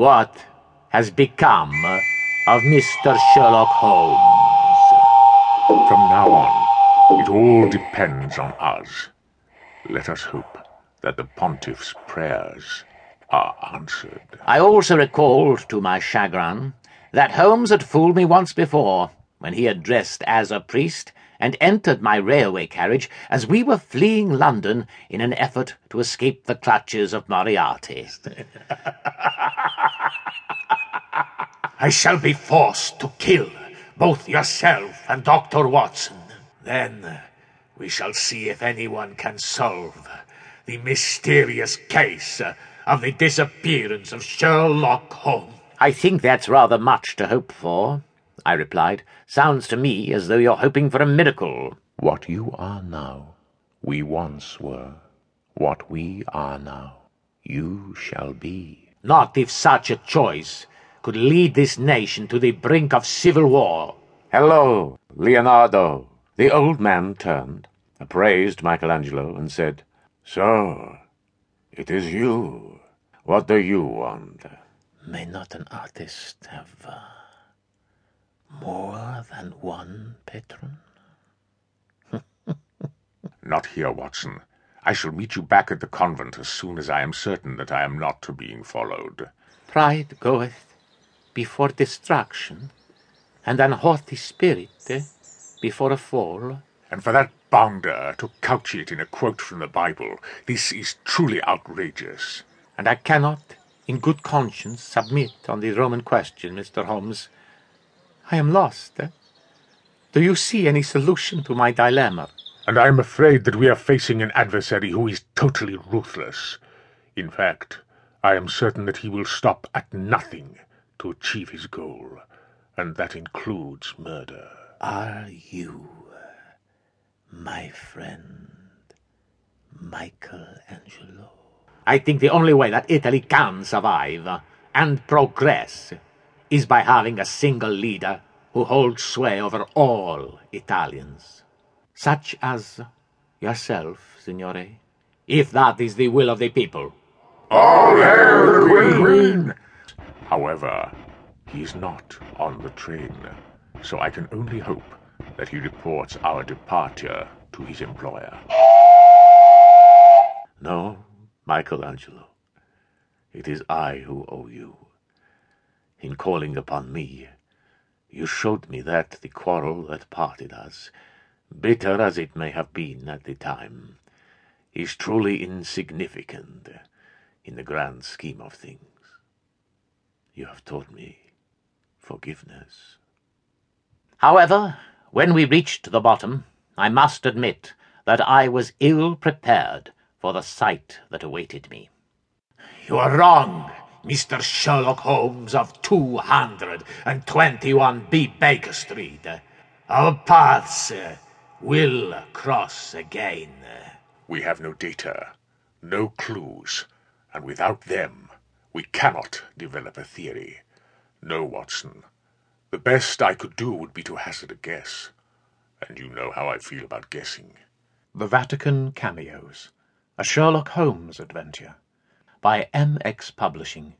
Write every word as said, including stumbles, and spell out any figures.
what has become of Mister Sherlock Holmes. From now on, it all depends on us. Let us hope that the pontiff's prayers are answered. I also recalled, to my chagrin, that Holmes had fooled me once before, when he had dressed as a priest and entered my railway carriage as we were fleeing London in an effort to escape the clutches of Moriarty. I shall be forced to kill both yourself and Doctor Watson. Then we shall see if anyone can solve the mysterious case of the disappearance of Sherlock Holmes. I think that's rather much to hope for, I replied. Sounds to me as though you're hoping for a miracle. What you are now, we once were. What we are now, you shall be. Not if such a choice could lead this nation to the brink of civil war. Hello, Leonardo. The old man turned, appraised Michelangelo, and said, So, it is you. What do you want? May not an artist have uh, more than one patron? Not here, Watson. I shall meet you back at the convent as soon as I am certain that I am not being followed. Pride goeth before destruction, and an haughty spirit before a fall. And for that bounder to couch it in a quote from the Bible, this is truly outrageous. And I cannot in good conscience submit on the Roman question, Mister Holmes. I am lost. Eh? Do you see any solution to my dilemma? And I am afraid that we are facing an adversary who is totally ruthless. In fact, I am certain that he will stop at nothing to achieve his goal, and that includes murder. Are you, my friend, Michelangelo? I think the only way that Italy can survive and progress is by having a single leader who holds sway over all Italians, such as yourself, Signore, if that is the will of the people. All hail the Queen! Queen. However, he is not on the train, so I can only hope that he reports our departure to his employer. No. Michelangelo, it is I who owe you. In calling upon me, you showed me that the quarrel that parted us, bitter as it may have been at the time, is truly insignificant in the grand scheme of things. You have taught me forgiveness. However, when we reached the bottom, I must admit that I was ill prepared for the sight that awaited me. You are wrong, Mister Sherlock Holmes of two hundred twenty-one B Baker Street. Our paths will cross again. We have no data, no clues, and without them we cannot develop a theory. No, Watson. The best I could do would be to hazard a guess, and you know how I feel about guessing. The Vatican Cameos. A Sherlock Holmes Adventure by M X Publishing,